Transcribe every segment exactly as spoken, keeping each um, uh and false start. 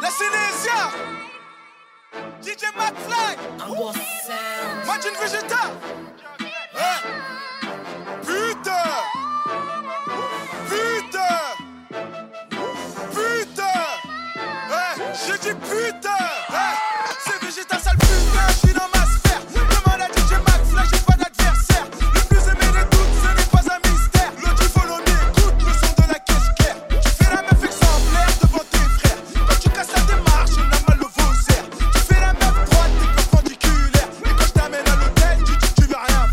Listen is ya D J Max Live. I was sound Imagine Vegeta. Hey. Putain Putain Putain hey. J'ai dit putain hey. C'est Vegeta sale putain. Je suis dans ma sphère. Demande à D J Max, là j'ai pas d'adversaire. Le plus aimé des doutes, ce n'est pas un mystère. L'autre il faut l'homme écoute le son de la caisse claire. Tu fais la meuf exemplaire devant tes frères. Quand tu casses la démarche, on a mal le vos serres. Tu fais la meuf droite, t'es perpendiculaire. Et quand je t'amène à l'hôtel, tu dis que tu vas rien faire.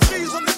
Freeze on the